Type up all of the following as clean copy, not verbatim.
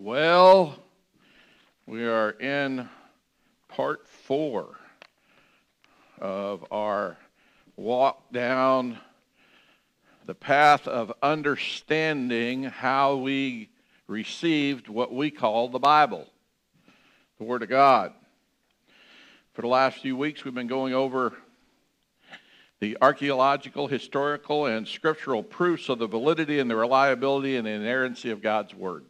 Well, we are in part 4 of our walk down the path of understanding how we received what we call the Bible, the Word of God. For the last few weeks, we've been going over the archaeological, historical, and scriptural proofs of the validity and the reliability and the inerrancy of God's Word.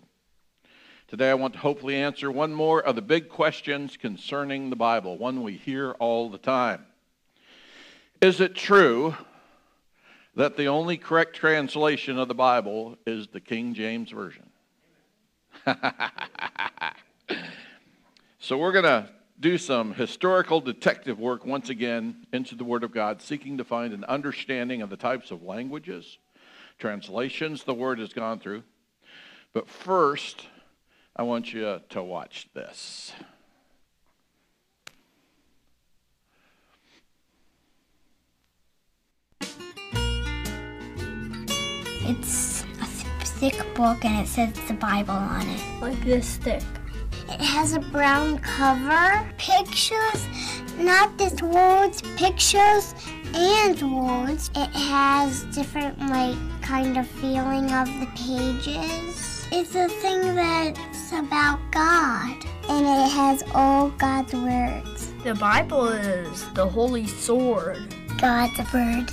Today I want to hopefully answer one more of the big questions concerning the Bible, one we hear all the time. Is it true that the only correct translation of the Bible is the King James Version? So we're going to do some historical detective work once again into the Word of God, seeking to find an understanding of the types of languages, translations the Word has gone through. But first, I want you to watch this. It's a thick book and it says the Bible on it. Like this thick. It has a brown cover, pictures, not just words, pictures and words. It has different, like, kind of feeling of the pages. It's a thing that's about God, and it has all God's words. The Bible is the holy sword. God's word,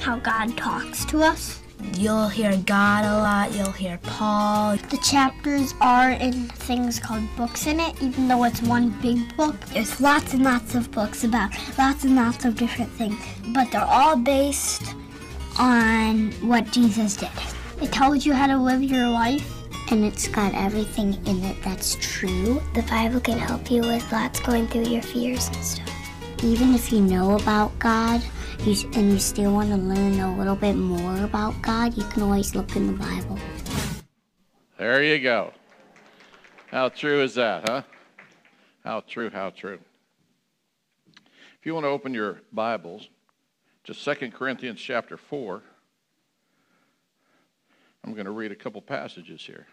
how God talks to us. You'll hear God a lot, you'll hear Paul. The chapters are in things called books in it, even though it's one big book. There's lots and lots of books about lots and lots of different things, but they're all based on what Jesus did. It tells you how to live your life, and it's got everything in it that's true. The Bible can help you with lots going through your fears and stuff. Even if you know about God, and you still want to learn a little bit more about God, you can always look in the Bible. There you go. How true is that, huh? How true, how true. If you want to open your Bibles to 2 Corinthians chapter 4, I'm going to read a couple passages here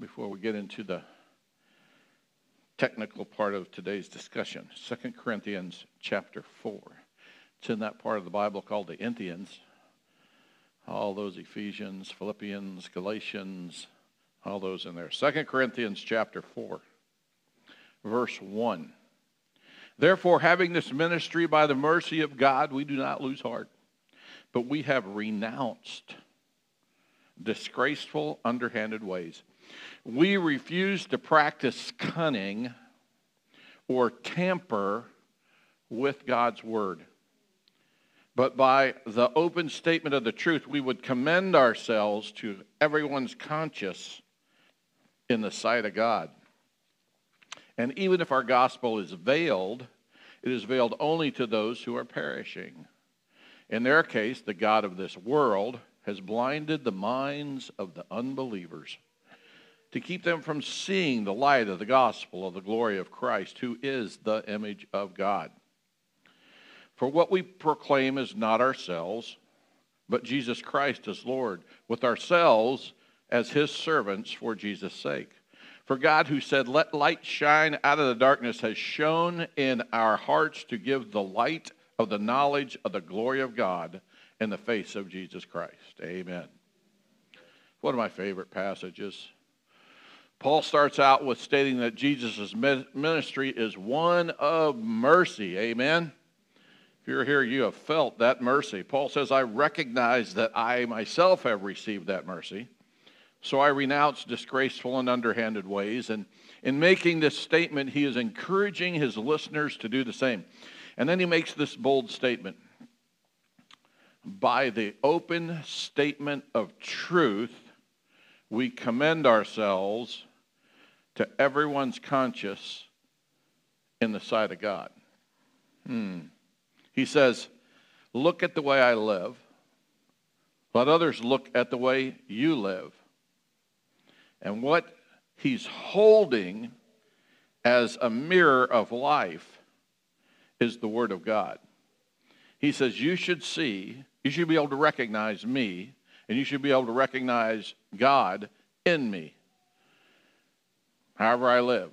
before we get into the technical part of today's discussion. 2 Corinthians chapter 4. It's in that part of the Bible called the Entians. All those Ephesians, Philippians, Galatians, all those in there. 2 Corinthians chapter 4, verse 1. Therefore, having this ministry by the mercy of God, we do not lose heart, but we have renounced disgraceful, underhanded ways. We refuse to practice cunning or tamper with God's word. But by the open statement of the truth, we would commend ourselves to everyone's conscience in the sight of God. And even if our gospel is veiled, it is veiled only to those who are perishing. In their case, the God of this world has blinded the minds of the unbelievers, to keep them from seeing the light of the gospel of the glory of Christ, who is the image of God. For what we proclaim is not ourselves, but Jesus Christ as Lord, with ourselves as his servants for Jesus' sake. For God, who said, "Let light shine out of the darkness," has shone in our hearts to give the light of the knowledge of the glory of God in the face of Jesus Christ. Amen. One of my favorite passages. Paul starts out with stating that Jesus' ministry is one of mercy. Amen? If you're here, you have felt that mercy. Paul says, I recognize that I myself have received that mercy, so I renounce disgraceful and underhanded ways. And in making this statement, he is encouraging his listeners to do the same. And then he makes this bold statement. By the open statement of truth, we commend ourselves to everyone's conscience in the sight of God. He says, look at the way I live. Let others look at the way you live. And what he's holding as a mirror of life is the Word of God. He says, you should be able to recognize me, and you should be able to recognize God in me. however I live,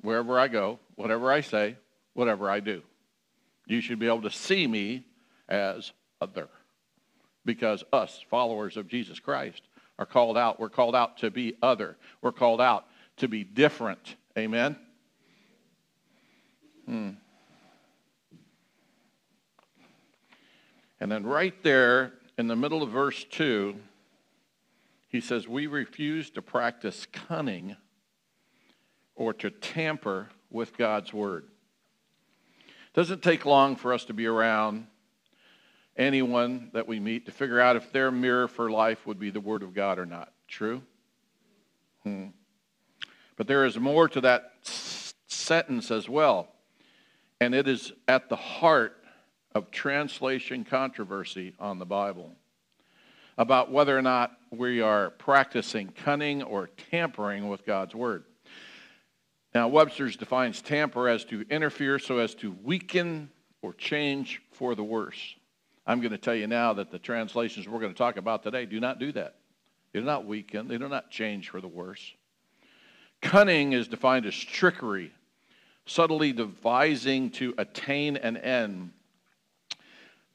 wherever I go, whatever I say, whatever I do. You should be able to see me as other, because us, followers of Jesus Christ, are called out. We're called out to be other. We're called out to be different. Amen? And then right there in the middle of verse 2, he says, we refuse to practice cunning or to tamper with God's word. It doesn't take long for us to be around anyone that we meet to figure out if their mirror for life would be the word of God or not. True? But there is more to that sentence as well. And it is at the heart of translation controversy on the Bible about whether or not we are practicing cunning or tampering with God's word. Now, Webster's defines tamper as to interfere so as to weaken or change for the worse. I'm going to tell you now that the translations we're going to talk about today do not do that. They do not weaken. They do not change for the worse. Cunning is defined as trickery, subtly devising to attain an end.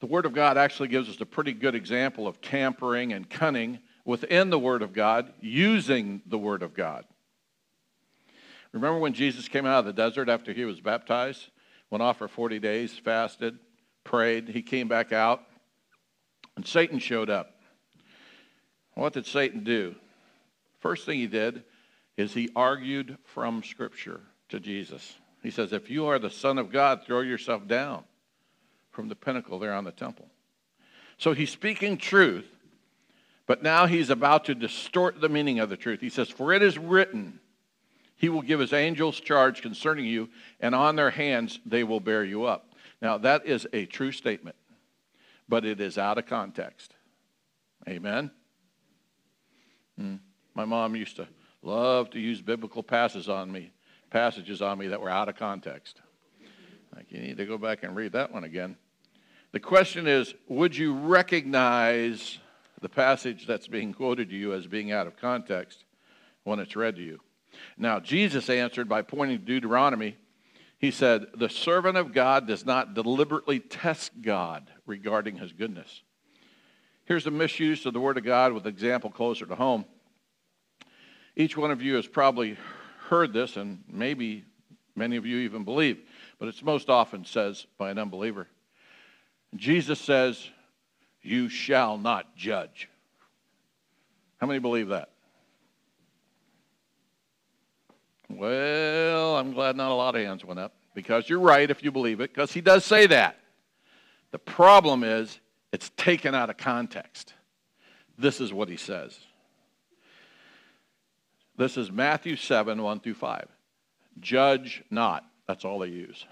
The Word of God actually gives us a pretty good example of tampering and cunning within the Word of God, using the Word of God. Remember when Jesus came out of the desert after he was baptized, went off for 40 days, fasted, prayed. He came back out, and Satan showed up. What did Satan do? First thing he did is he argued from Scripture to Jesus. He says, if you are the Son of God, throw yourself down from the pinnacle there on the temple. So he's speaking truth, but now he's about to distort the meaning of the truth. He says, for it is written, he will give his angels charge concerning you, and on their hands they will bear you up. Now, that is a true statement, but it is out of context. Amen? My mom used to love to use biblical passages on me that were out of context. Like, you need to go back and read that one again. The question is, would you recognize the passage that's being quoted to you as being out of context when it's read to you? Now, Jesus answered by pointing to Deuteronomy. He said, the servant of God does not deliberately test God regarding his goodness. Here's a misuse of the word of God with an example closer to home. Each one of you has probably heard this, and maybe many of you even believe, but it's most often said by an unbeliever. Jesus says, you shall not judge. How many believe that? Well, I'm glad not a lot of hands went up, because you're right if you believe it, because he does say that. The problem is it's taken out of context. This is what he says. This is Matthew 7, 1 through 5. Judge not. That's all they use.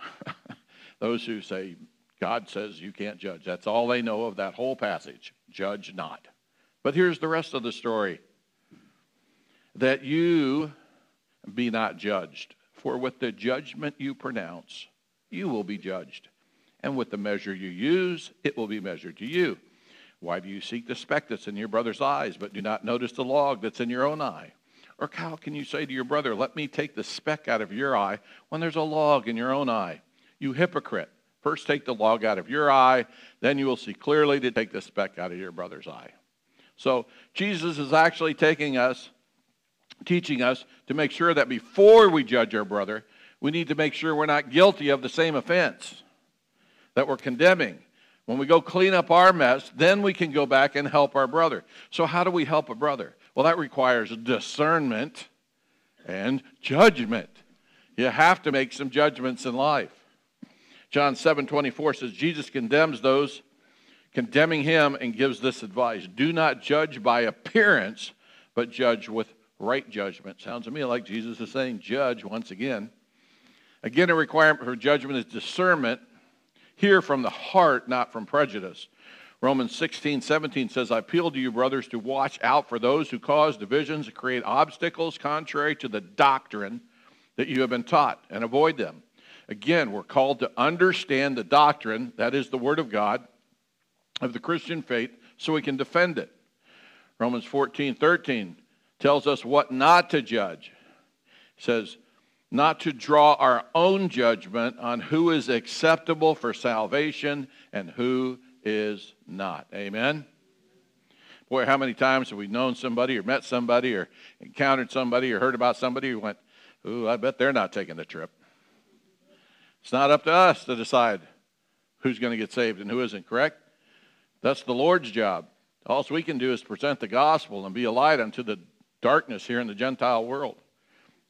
Those who say God says you can't judge, that's all they know of that whole passage. Judge not. But here's the rest of the story. That you be not judged, for with the judgment you pronounce, you will be judged. And with the measure you use, it will be measured to you. Why do you seek the speck that's in your brother's eyes, but do not notice the log that's in your own eye? Or how can you say to your brother, let me take the speck out of your eye, when there's a log in your own eye? You hypocrite. First take the log out of your eye, then you will see clearly to take the speck out of your brother's eye. So Jesus is actually teaching us to make sure that before we judge our brother, we need to make sure we're not guilty of the same offense that we're condemning. When we go clean up our mess, then we can go back and help our brother. So how do we help a brother? Well, that requires discernment and judgment. You have to make some judgments in life. John 7:24 says, Jesus condemns those condemning him and gives this advice. Do not judge by appearance, but judge with right judgment. Sounds to me like Jesus is saying judge once again. Again, a requirement for judgment is discernment. Hear from the heart, not from prejudice. Romans 16:17 says, I appeal to you, brothers, to watch out for those who cause divisions and create obstacles contrary to the doctrine that you have been taught, and avoid them. Again, we're called to understand the doctrine, that is the Word of God, of the Christian faith, so we can defend it. Romans 14:13 tells us what not to judge. says, not to draw our own judgment on who is acceptable for salvation and who is not. Amen? Boy, how many times have we known somebody or met somebody or encountered somebody or heard about somebody who went, ooh, I bet they're not taking the trip. It's not up to us to decide who's going to get saved and who isn't, correct? That's the Lord's job. All we can do is present the gospel and be a light unto the darkness here in the Gentile world.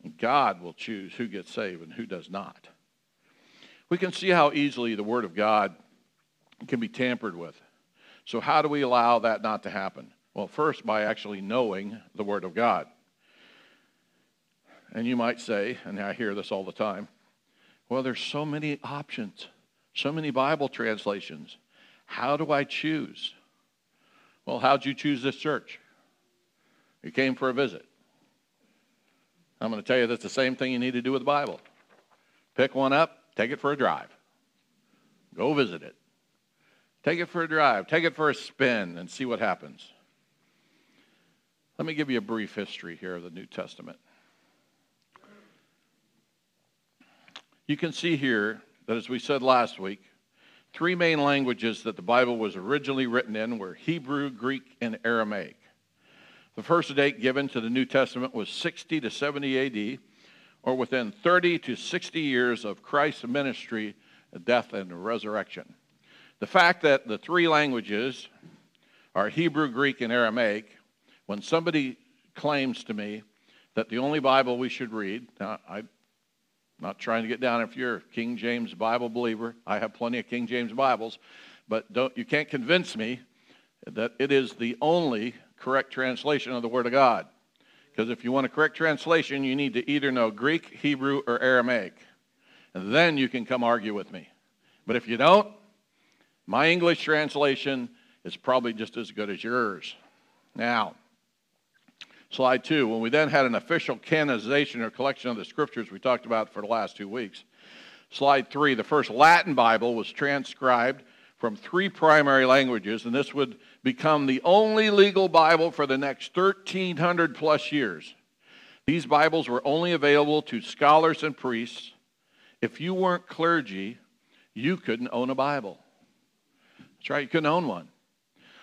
And God will choose who gets saved and who does not. We can see how easily the Word of God can be tampered with. So how do we allow that not to happen? Well, first, by actually knowing the Word of God. And you might say, and I hear this all the time, well, there's so many options, so many Bible translations. How do I choose? Well, how'd you choose this church? You came for a visit. I'm going to tell you that's the same thing you need to do with the Bible. Pick one up, take it for a drive. Go visit it. Take it for a drive. Take it for a spin and see what happens. Let me give you a brief history here of the New Testament. You can see here that, as we said last week, three main languages that the Bible was originally written in were Hebrew, Greek, and Aramaic. The first date given to the New Testament was 60 to 70 AD, or within 30 to 60 years of Christ's ministry, death, and resurrection. The fact that the three languages are Hebrew, Greek, and Aramaic, when somebody claims to me that the only Bible we should read, now I'm not trying to get down if you're a King James Bible believer. I have plenty of King James Bibles, but you can't convince me that it is the only correct translation of the Word of God. Because if you want a correct translation, you need to either know Greek, Hebrew, or Aramaic. And then you can come argue with me. But if you don't, my English translation is probably just as good as yours. Now, slide 2. When we then had an official canonization or collection of the scriptures we talked about for the last 2 weeks. Slide 3. The first Latin Bible was transcribed from 3 primary languages, and this would become the only legal Bible for the next 1,300 plus years. These Bibles were only available to scholars and priests. If you weren't clergy, you couldn't own a Bible. That's right, you couldn't own one.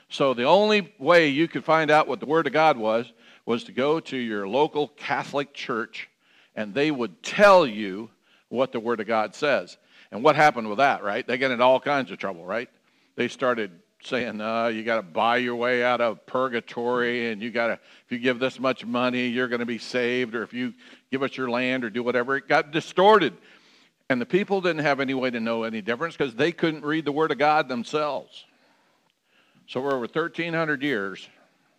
So the only way you could find out what the Word of God was to go to your local Catholic church, and they would tell you what the Word of God says. And what happened with that, right? They got into all kinds of trouble, right? They started saying, you got to buy your way out of purgatory, and you got to, if you give this much money, you're going to be saved, or if you give us your land or do whatever. It got distorted. And the people didn't have any way to know any difference because they couldn't read the Word of God themselves. So we're over 1,300 years.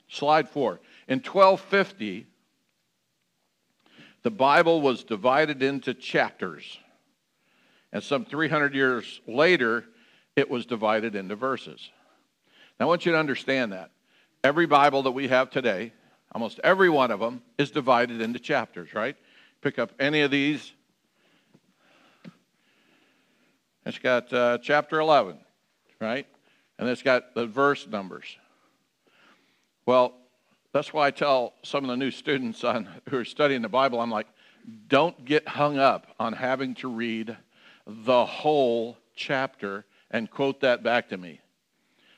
Slide 4. In 1250, the Bible was divided into chapters. And some 300 years later, it was divided into verses. Now, I want you to understand that. Every Bible that we have today, almost every one of them, is divided into chapters, right? Pick up any of these. It's got chapter 11, right? And it's got the verse numbers. Well, that's why I tell some of the new students who are studying the Bible, I'm like, don't get hung up on having to read the whole chapter and quote that back to me.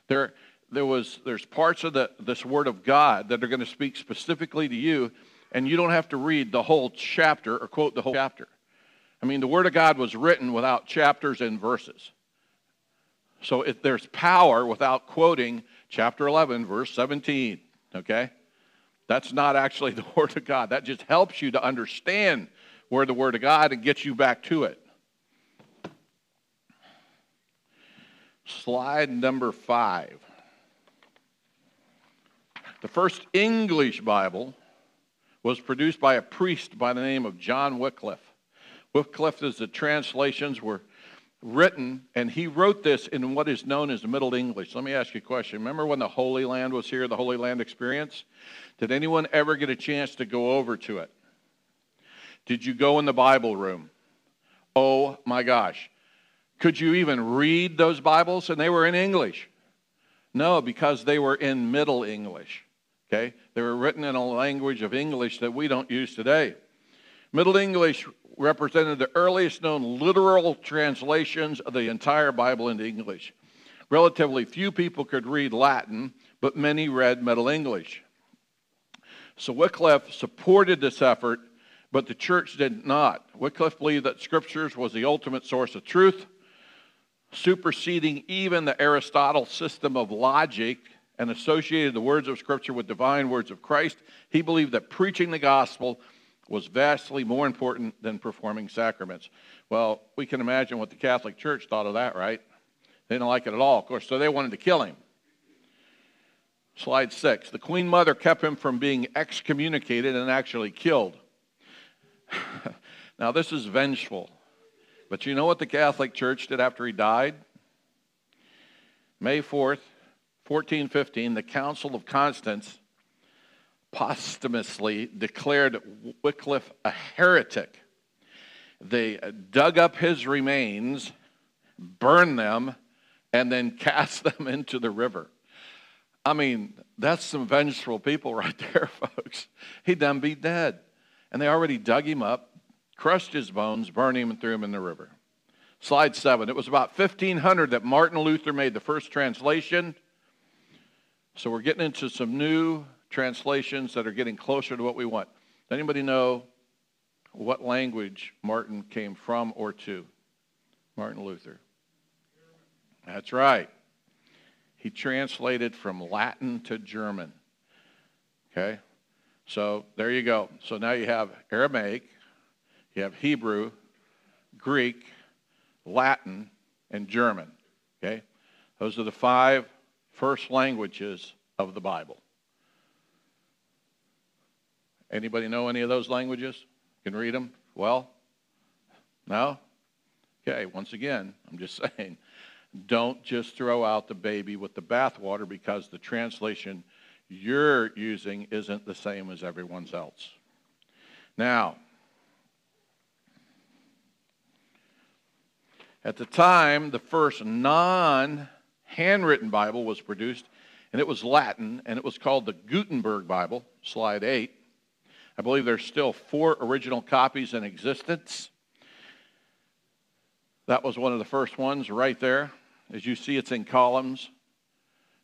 There's parts of this Word of God that are going to speak specifically to you, and you don't have to read the whole chapter or quote the whole chapter. I mean, the Word of God was written without chapters and verses. So there's power without quoting chapter 11, verse 17, okay? That's not actually the Word of God. That just helps you to understand where the Word of God and gets you back to it. Slide number 5. The first English Bible was produced by a priest by the name of John Wycliffe. Wycliffe is the translations were written, and he wrote this in what is known as Middle English. Let me ask you a question. Remember when the Holy Land was here, the Holy Land experience? Did anyone ever get a chance to go over to it? Did you go in the Bible room? Oh my gosh. Could you even read those Bibles? And they were in English. No, because they were in Middle English. Okay? They were written in a language of English that we don't use today. Middle English represented the earliest known literal translations of the entire Bible into English. Relatively few people could read Latin, but many read Middle English. So Wycliffe supported this effort, but the church did not. Wycliffe believed that Scriptures was the ultimate source of truth, superseding even the Aristotle system of logic, and associated the words of Scripture with divine words of Christ. He believed that preaching the gospel was vastly more important than performing sacraments. Well, we can imagine what the Catholic Church thought of that, right? They didn't like it at all, of course, so they wanted to kill him. Slide 6. The Queen Mother kept him from being excommunicated and actually killed. Now, this is vengeful. But you know what the Catholic Church did after he died? May 4th, 1415, the Council of Constance posthumously declared Wycliffe a heretic. They dug up his remains, burned them, and then cast them into the river. I mean, that's some vengeful people right there, folks. He'd done be dead. And they already dug him up, crushed his bones, burned him, and threw him in the river. Slide 7. It was about 1500 that Martin Luther made the first translation. So we're getting into some new translations that are getting closer to what we want. Does anybody know what language Martin came from or to? Martin Luther. That's right. He translated from Latin to German. Okay? So there you go. So now you have Aramaic, you have Hebrew, Greek, Latin, and German. Okay? Those are the 5 first languages of the Bible. Anybody know any of those languages? Can read them? Well? No? Okay, once again, I'm just saying, don't just throw out the baby with the bathwater because the translation you're using isn't the same as everyone's else. Now, at the time, the first non-handwritten Bible was produced, and it was Latin, and it was called the Gutenberg Bible, slide 8. I believe there's still 4 original copies in existence. That was one of the first ones right there. As you see, it's in columns.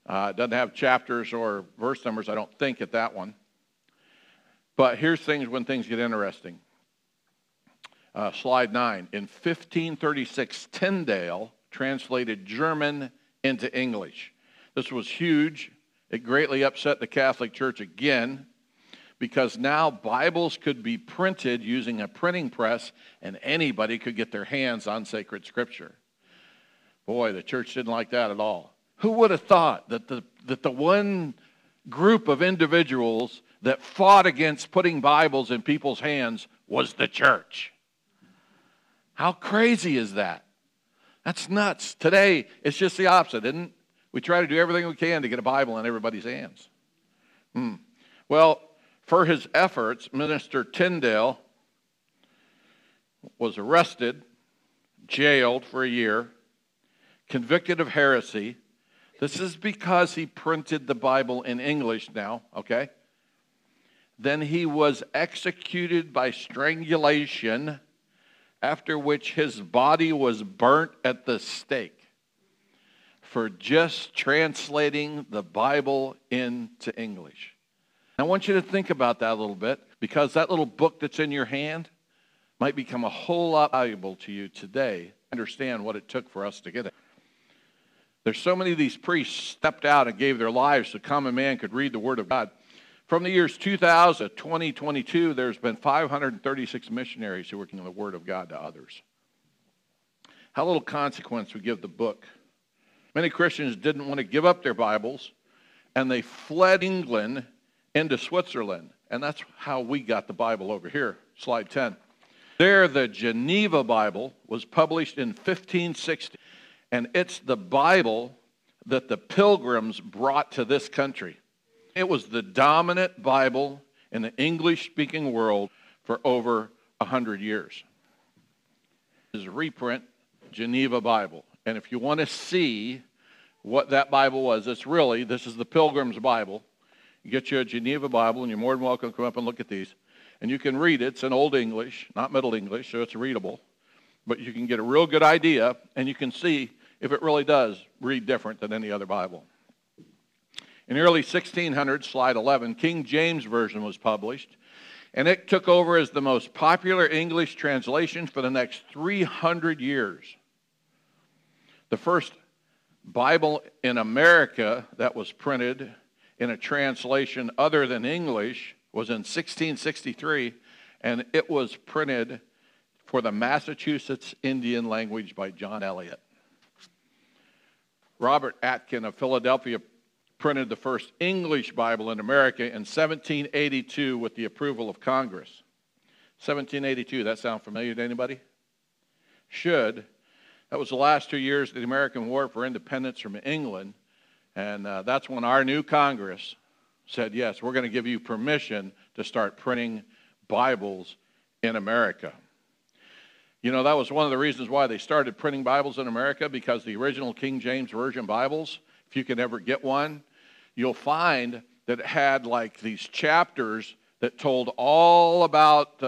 It doesn't have chapters or verse numbers, I don't think, at that one. But here's things when things get interesting. Slide 9. In 1536, Tyndale translated German into English. This was huge. It greatly upset the Catholic Church again, because now Bibles could be printed using a printing press, and anybody could get their hands on sacred Scripture. Boy, the church didn't like that at all. Who would have thought that the one group of individuals that fought against putting Bibles in people's hands was the church? How crazy is that? That's nuts. Today, it's just the opposite, isn't it? We try to do everything we can to get a Bible in everybody's hands. Well, for his efforts, Minister Tyndale was arrested, jailed for a year, convicted of heresy. This is because he printed the Bible in English now, okay? Then he was executed by strangulation, after which his body was burnt at the stake for just translating the Bible into English. I want you to think about that a little bit, because that little book that's in your hand might become a whole lot valuable to you today. Understand what it took for us to get it. There's so many of these priests stepped out and gave their lives so common man could read the Word of God. From the years 2000 to 2022, there's been 536 missionaries who are working on the Word of God to others. How little consequence we give the book. Many Christians didn't want to give up their Bibles, and they fled England into Switzerland, and that's how we got the Bible over here. Slide 10. There, the Geneva Bible was published in 1560, and it's the Bible that the Pilgrims brought to this country. It was the dominant Bible in the English-speaking world for over 100 years. It's a reprint Geneva Bible, and if you want to see what that Bible was, it's really, this is the Pilgrims Bible. You get you a Geneva Bible, and you're more than welcome to come up and look at these. and you can read it. It's in Old English, not Middle English, so it's readable. But you can get a real good idea, and you can see if it really does read different than any other Bible. In the early 1600s, slide 11, King James Version was published, and it took over as the most popular English translation for the next 300 years. The first Bible in America that was printed in a translation other than English was in 1663, and it was printed for the Massachusetts Indian language by John Eliot. Robert Atkin of Philadelphia printed the first English Bible in America in 1782 with the approval of Congress. 1782, that sound familiar to anybody? Should. That was the last 2 years of the American War for Independence from England, and that's when our new Congress said, yes, we're going to give you permission to start printing Bibles in America. You know, that was one of the reasons why they started printing Bibles in America, because the original King James Version Bibles, if you can ever get one, you'll find that it had like these chapters that told all about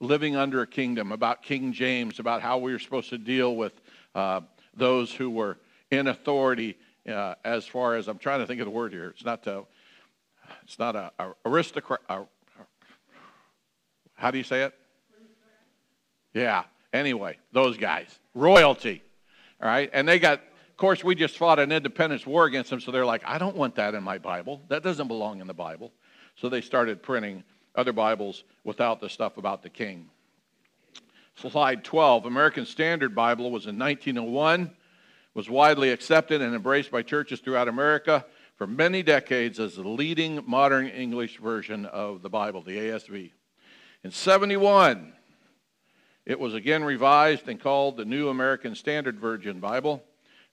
living under a kingdom, about King James, about how we were supposed to deal with those who were in authority as far as, I'm trying to think of the word here. It's not a aristocrat. How do you say it? Yeah, anyway, those guys. Royalty, all right? And they got, of course, we just fought an independence war against them, so they're like, I don't want that in my Bible. That doesn't belong in the Bible. So they started printing other Bibles without the stuff about the king. Slide 12, American Standard Bible was in 1901, was widely accepted and embraced by churches throughout America for many decades as the leading modern English version of the Bible, the ASV. In 71, it was again revised and called the New American Standard Version Bible.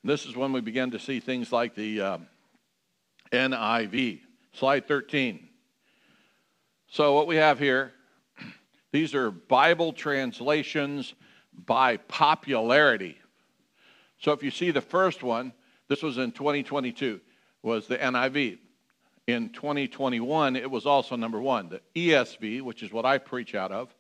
And this is when we began to see things like the NIV. Slide 13. So what we have here, these are Bible translations by popularity. So if you see the first one, this was in 2022, was the NIV. In 2021, it was also number one. The ESV, which is what I preach out of,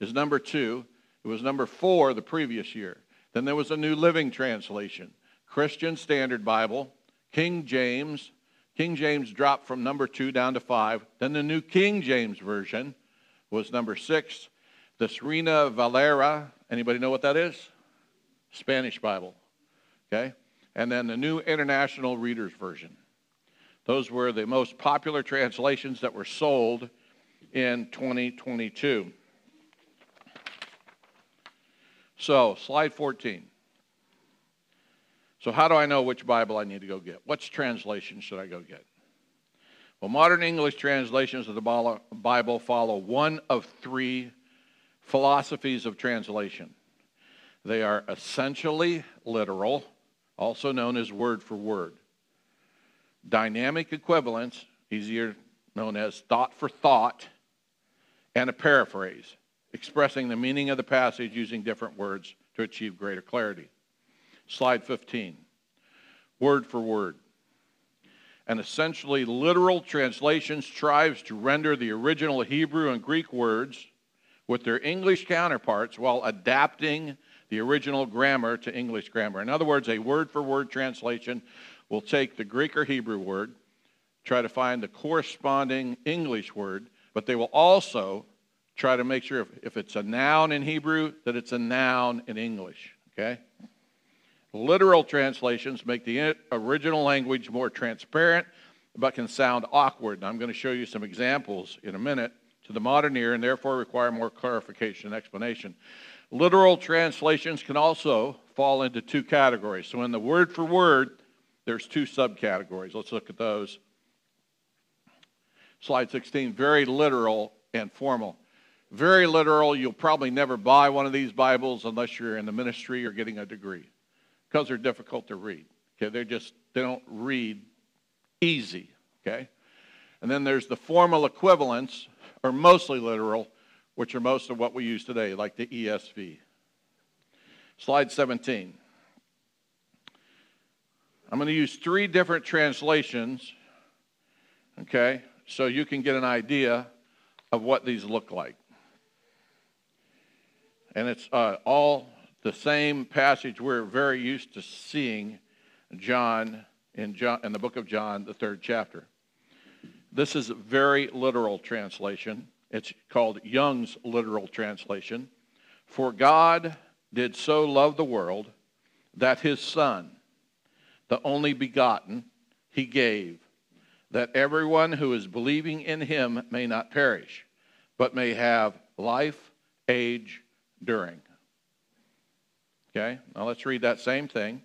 is number two. It was number four the previous year. Then there was a New Living Translation, Christian Standard Bible, King James. King James dropped from number 2 down to 5. Then the New King James Version was number 6. This Reina Valera, anybody know what that is? Spanish Bible, okay? And then the New International Reader's Version. Those were the most popular translations that were sold in 2022. So, slide 14. So how do I know which Bible I need to go get? What translation should I go get? Well, modern English translations of the Bible follow one of three philosophies of translation. They are essentially literal, also known as word for word. Dynamic equivalence, easier known as thought for thought, and a paraphrase, expressing the meaning of the passage using different words to achieve greater clarity. Slide 15, word for word. An essentially literal translation strives to render the original Hebrew and Greek words with their English counterparts while adapting the original grammar to English grammar. In other words, a word for word translation will take the Greek or Hebrew word, try to find the corresponding English word, but they will also try to make sure if it's a noun in Hebrew, that it's a noun in English, okay? Literal translations make the original language more transparent, but can sound awkward. And I'm going to show you some examples in a minute to the modern ear and therefore require more clarification and explanation. Literal translations can also fall into two categories. So in the word for word, there's two subcategories. Let's look at those. Slide 16, very literal and formal. Very literal, you'll probably never buy one of these Bibles unless you're in the ministry or getting a degree, because they're difficult to read. Okay, they don't read easy, okay? And then there's the formal equivalents, or mostly literal, which are most of what we use today, like the ESV. Slide 17. I'm going to use three different translations, okay, so you can get an idea of what these look like. And it's all the same passage we're very used to seeing in the book of John, the 3rd chapter. This is a very literal translation. It's called Young's literal translation. For God did so love the world that his Son, the only begotten, he gave, that everyone who is believing in him may not perish, but may have life, age, during. Okay, now let's read that same thing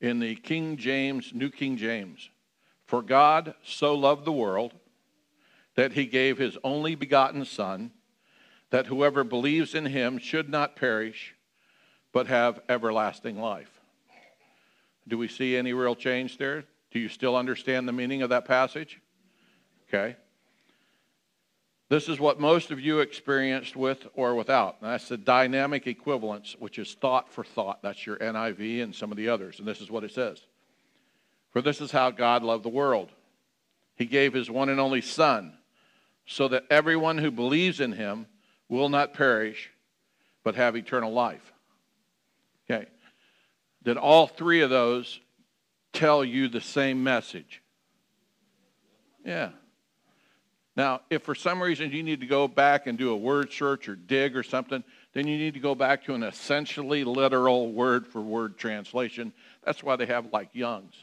in the King James, New King James. For God so loved the world that he gave his only begotten Son, that whoever believes in him should not perish, but have everlasting life. Do we see any real change there? Do you still understand the meaning of that passage? Okay. This is what most of you experienced with or without. And that's the dynamic equivalence, which is thought for thought. That's your NIV and some of the others. And this is what it says. For this is how God loved the world. He gave his one and only Son, so that everyone who believes in him will not perish, but have eternal life. Okay. Did all three of those tell you the same message? Yeah. Now, if for some reason you need to go back and do a word search or dig or something, then you need to go back to an essentially literal word-for-word translation. That's why they have like Young's.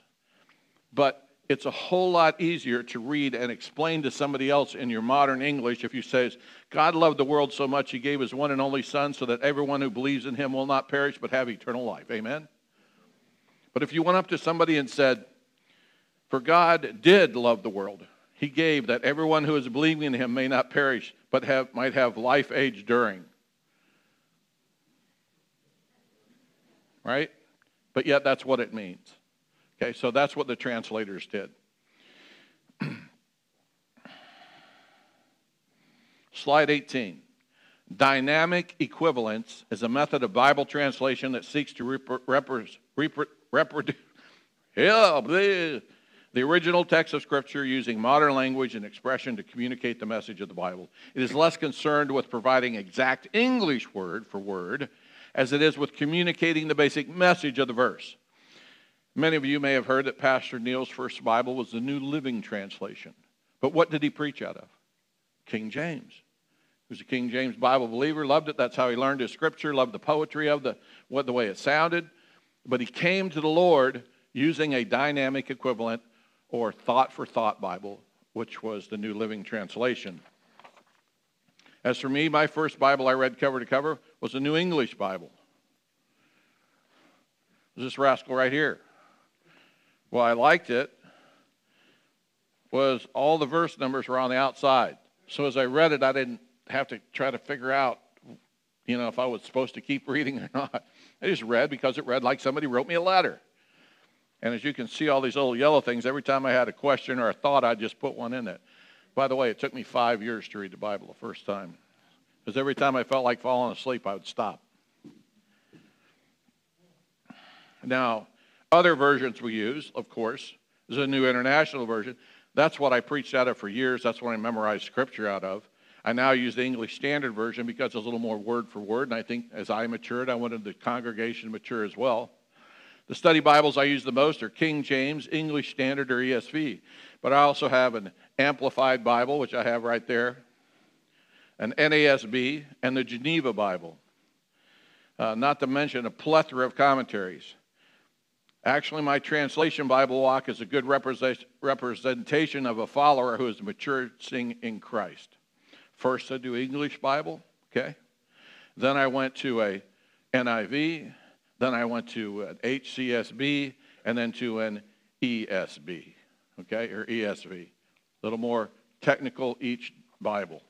But it's a whole lot easier to read and explain to somebody else in your modern English if you say, God loved the world so much he gave his one and only Son, so that everyone who believes in him will not perish but have eternal life. Amen? But if you went up to somebody and said, for God did love the world, he gave that everyone who is believing in him may not perish, but might have life age during. Right? But yet that's what it means. Okay, so that's what the translators did. Slide 18. Dynamic equivalence is a method of Bible translation that seeks to reproduce the original text of Scripture using modern language and expression to communicate the message of the Bible. It is less concerned with providing exact English word for word as it is with communicating the basic message of the verse. Many of you may have heard that Pastor Neil's first Bible was the New Living Translation. But what did he preach out of? King James. He was a King James Bible believer, loved it. That's how he learned his Scripture, loved the poetry of the way it sounded. But he came to the Lord using a dynamic equivalent or thought-for-thought Bible, which was the New Living Translation. As for me, my first Bible I read cover to cover was the New English Bible. It was this rascal right here. Well, I liked it was all the verse numbers were on the outside. So as I read it, I didn't have to try to figure out, you know, if I was supposed to keep reading or not. I just read because it read like somebody wrote me a letter. And as you can see, all these little yellow things, every time I had a question or a thought, I'd just put one in it. By the way, it took me 5 years to read the Bible the first time, because every time I felt like falling asleep, I would stop. Now, other versions we use, of course, is a New International Version. That's what I preached out of for years. That's what I memorized Scripture out of. I now use the English Standard Version because it's a little more word for word, and I think as I matured, I wanted the congregation to mature as well. The study Bibles I use the most are King James, English Standard, or ESV. But I also have an Amplified Bible, which I have right there, an NASB, and the Geneva Bible. Not to mention a plethora of commentaries. Actually, my translation Bible walk is a good representation of a follower who is maturing in Christ. First, I do English Bible, okay? Then I went to a NIV. Then I went to an HCSB, and then to an ESB, okay, or ESV. A little more technical each Bible.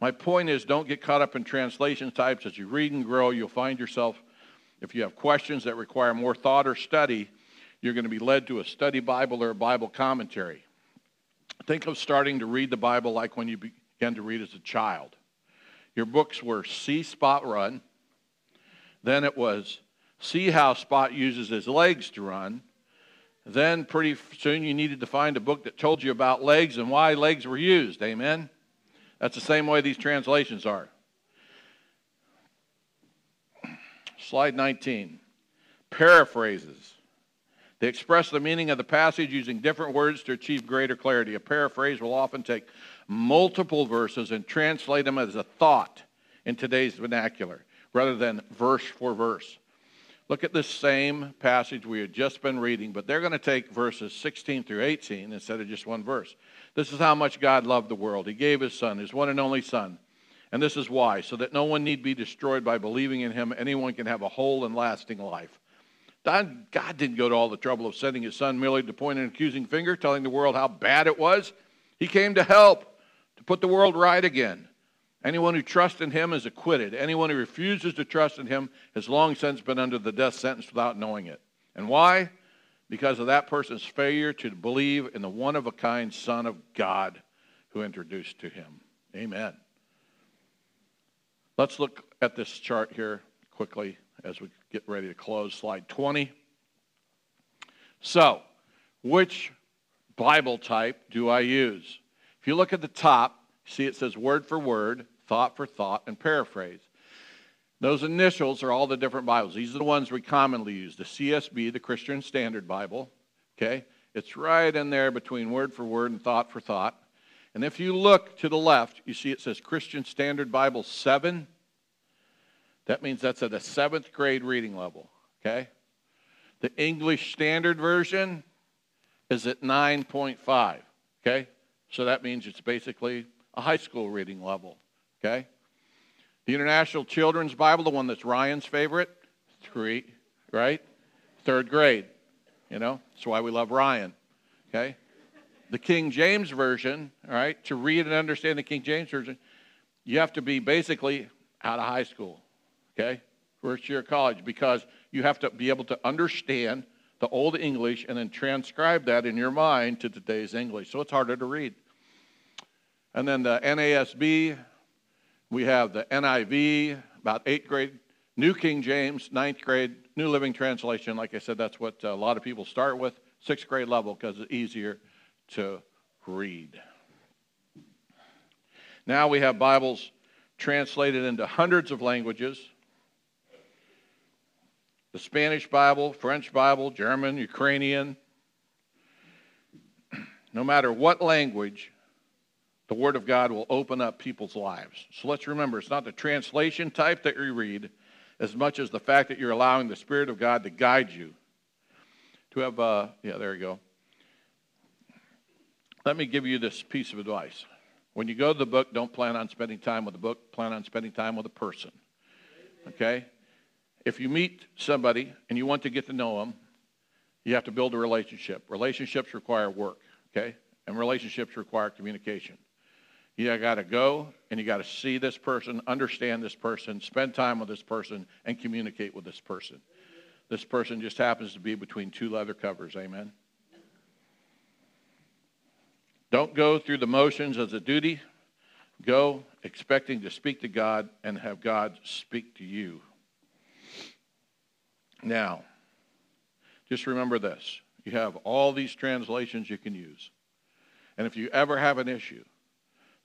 My point is, don't get caught up in translation types. As you read and grow, you'll find yourself, if you have questions that require more thought or study, you're going to be led to a study Bible or a Bible commentary. Think of starting to read the Bible like when you began to read as a child. Your books were See Spot Run. Then it was See How Spot Uses His Legs to Run. Then pretty soon you needed to find a book that told you about legs and why legs were used. Amen? That's the same way these translations are. Slide 19. Paraphrases. They express the meaning of the passage using different words to achieve greater clarity. A paraphrase will often take multiple verses and translate them as a thought in today's vernacular, rather than verse for verse. Look at this same passage we had just been reading, but they're going to take verses 16 through 18 instead of just one verse. This is how much God loved the world. He gave his son, his one and only son. And this is why, so that no one need be destroyed by believing in him. Anyone can have a whole and lasting life. God didn't go to all the trouble of sending his son merely to point an accusing finger, telling the world how bad it was. He came to help, to put the world right again. Anyone who trusts in him is acquitted. Anyone who refuses to trust in him has long since been under the death sentence without knowing it. And why? Because of that person's failure to believe in the one-of-a-kind Son of God who introduced to him. Amen. Let's look at this chart here quickly as we get ready to close. Slide 20. So, which Bible type do I use? If you look at the top, see, it says word for word, thought for thought, and paraphrase. Those initials are all the different Bibles. These are the ones we commonly use. The CSB, the Christian Standard Bible, okay? It's right in there between word for word and thought for thought. And if you look to the left, you see it says Christian Standard Bible 7. That means that's at a 7th grade reading level, okay? The English Standard Version is at 9.5, okay? So that means it's basically a high school reading level, okay? The International Children's Bible, the one that's Ryan's favorite, 3, right? 3rd grade, you know? That's why we love Ryan, okay? The King James Version, all right? To read and understand the King James Version, you have to be basically out of high school, okay? First year of college, because you have to be able to understand the Old English and then transcribe that in your mind to today's English, so it's harder to read. And then the NASB, we have the NIV, about 8th grade, New King James, 9th grade, New Living Translation. Like I said, that's what a lot of people start with, 6th grade level, because it's easier to read. Now we have Bibles translated into hundreds of languages. The Spanish Bible, French Bible, German, Ukrainian. No matter what language, the Word of God will open up people's lives. So let's remember, it's not the translation type that you read as much as the fact that you're allowing the Spirit of God to guide you. To have, yeah, there you go. Let me give you this piece of advice. When you go to the book, don't plan on spending time with the book. Plan on spending time with a person. Okay? If you meet somebody and you want to get to know them, you have to build a relationship. Relationships require work, okay? And relationships require communication. You got to go and you got to see this person, understand this person, spend time with this person, and communicate with this person. This person just happens to be between two leather covers, amen? Don't go through the motions as a duty. Go expecting to speak to God and have God speak to you. Now, just remember this. You have all these translations you can use. And if you ever have an issue,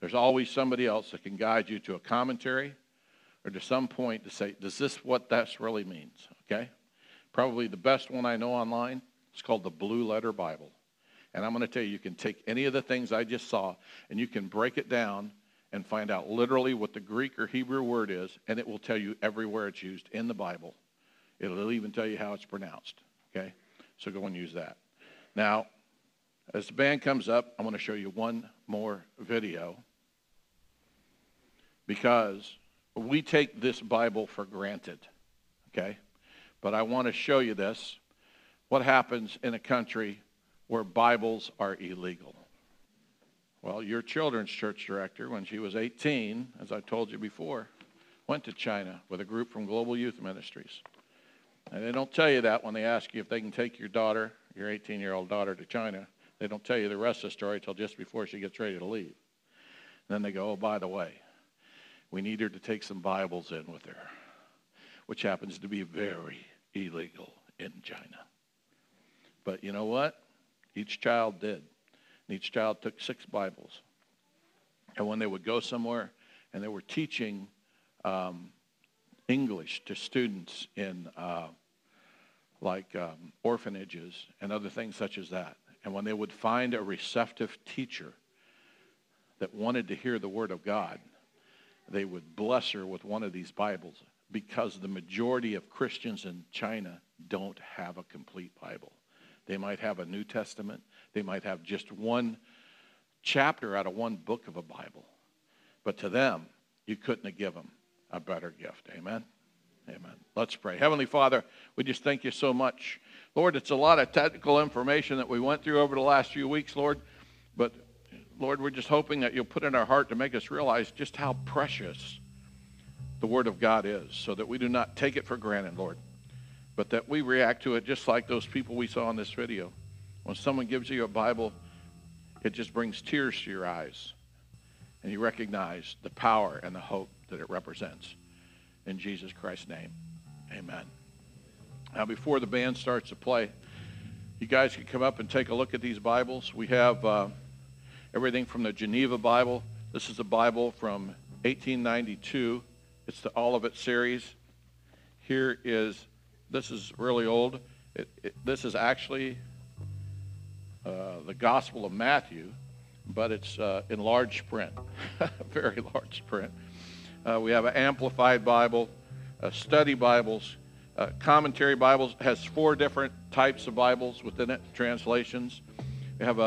there's always somebody else that can guide you to a commentary or to some point to say, does this what that really means? Okay? Probably the best one I know online is called the Blue Letter Bible. And I'm going to tell you, you can take any of the things I just saw and you can break it down and find out literally what the Greek or Hebrew word is, and it will tell you everywhere it's used in the Bible. It'll even tell you how it's pronounced. Okay? So go and use that. Now, as the band comes up, I want to show you one more video, because we take this Bible for granted, okay? But I want to show you this, what happens in a country where Bibles are illegal. Well, your children's church director, when she was 18, as I told you before, went to China with a group from Global Youth Ministries. And they don't tell you that when they ask you if they can take your daughter, your 18-year-old daughter, to China. They don't tell you the rest of the story until just before she gets ready to leave. And then they go, oh, by the way, we need her to take some Bibles in with her, which happens to be very illegal in China. But you know what? Each child did. And each child took 6 Bibles. And when they would go somewhere and they were teaching English to students in orphanages and other things such as that, and when they would find a receptive teacher that wanted to hear the Word of God, they would bless her with one of these Bibles, because the majority of Christians in China don't have a complete Bible. They might have a New Testament. They might have just one chapter out of one book of a Bible. But to them, you couldn't have given them a better gift. Amen? Amen. Let's pray. Heavenly Father, we just thank you so much. Lord, it's a lot of technical information that we went through over the last few weeks, Lord. But, Lord, we're just hoping that you'll put in our heart to make us realize just how precious the Word of God is, so that we do not take it for granted, Lord, but that we react to it just like those people we saw in this video. When someone gives you a Bible, it just brings tears to your eyes, and you recognize the power and the hope that it represents. In Jesus Christ's name, amen. Now, before the band starts to play, you guys can come up and take a look at these Bibles. We have everything from the Geneva Bible. This is a Bible from 1892. It's the Olivet series. Here is, this is really old. This is actually the Gospel of Matthew, but it's in large print, very large print. We have an Amplified Bible, study Bibles, commentary Bibles. It has 4 different types of Bibles within it, translations. We have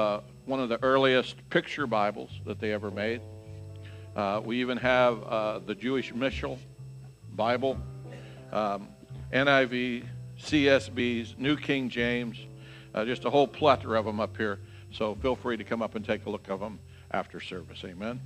one of the earliest picture Bibles that they ever made. We even have the Jewish Mishal Bible, NIV, CSBs, New King James, just a whole plethora of them up here. So feel free to come up and take a look at them after service. Amen.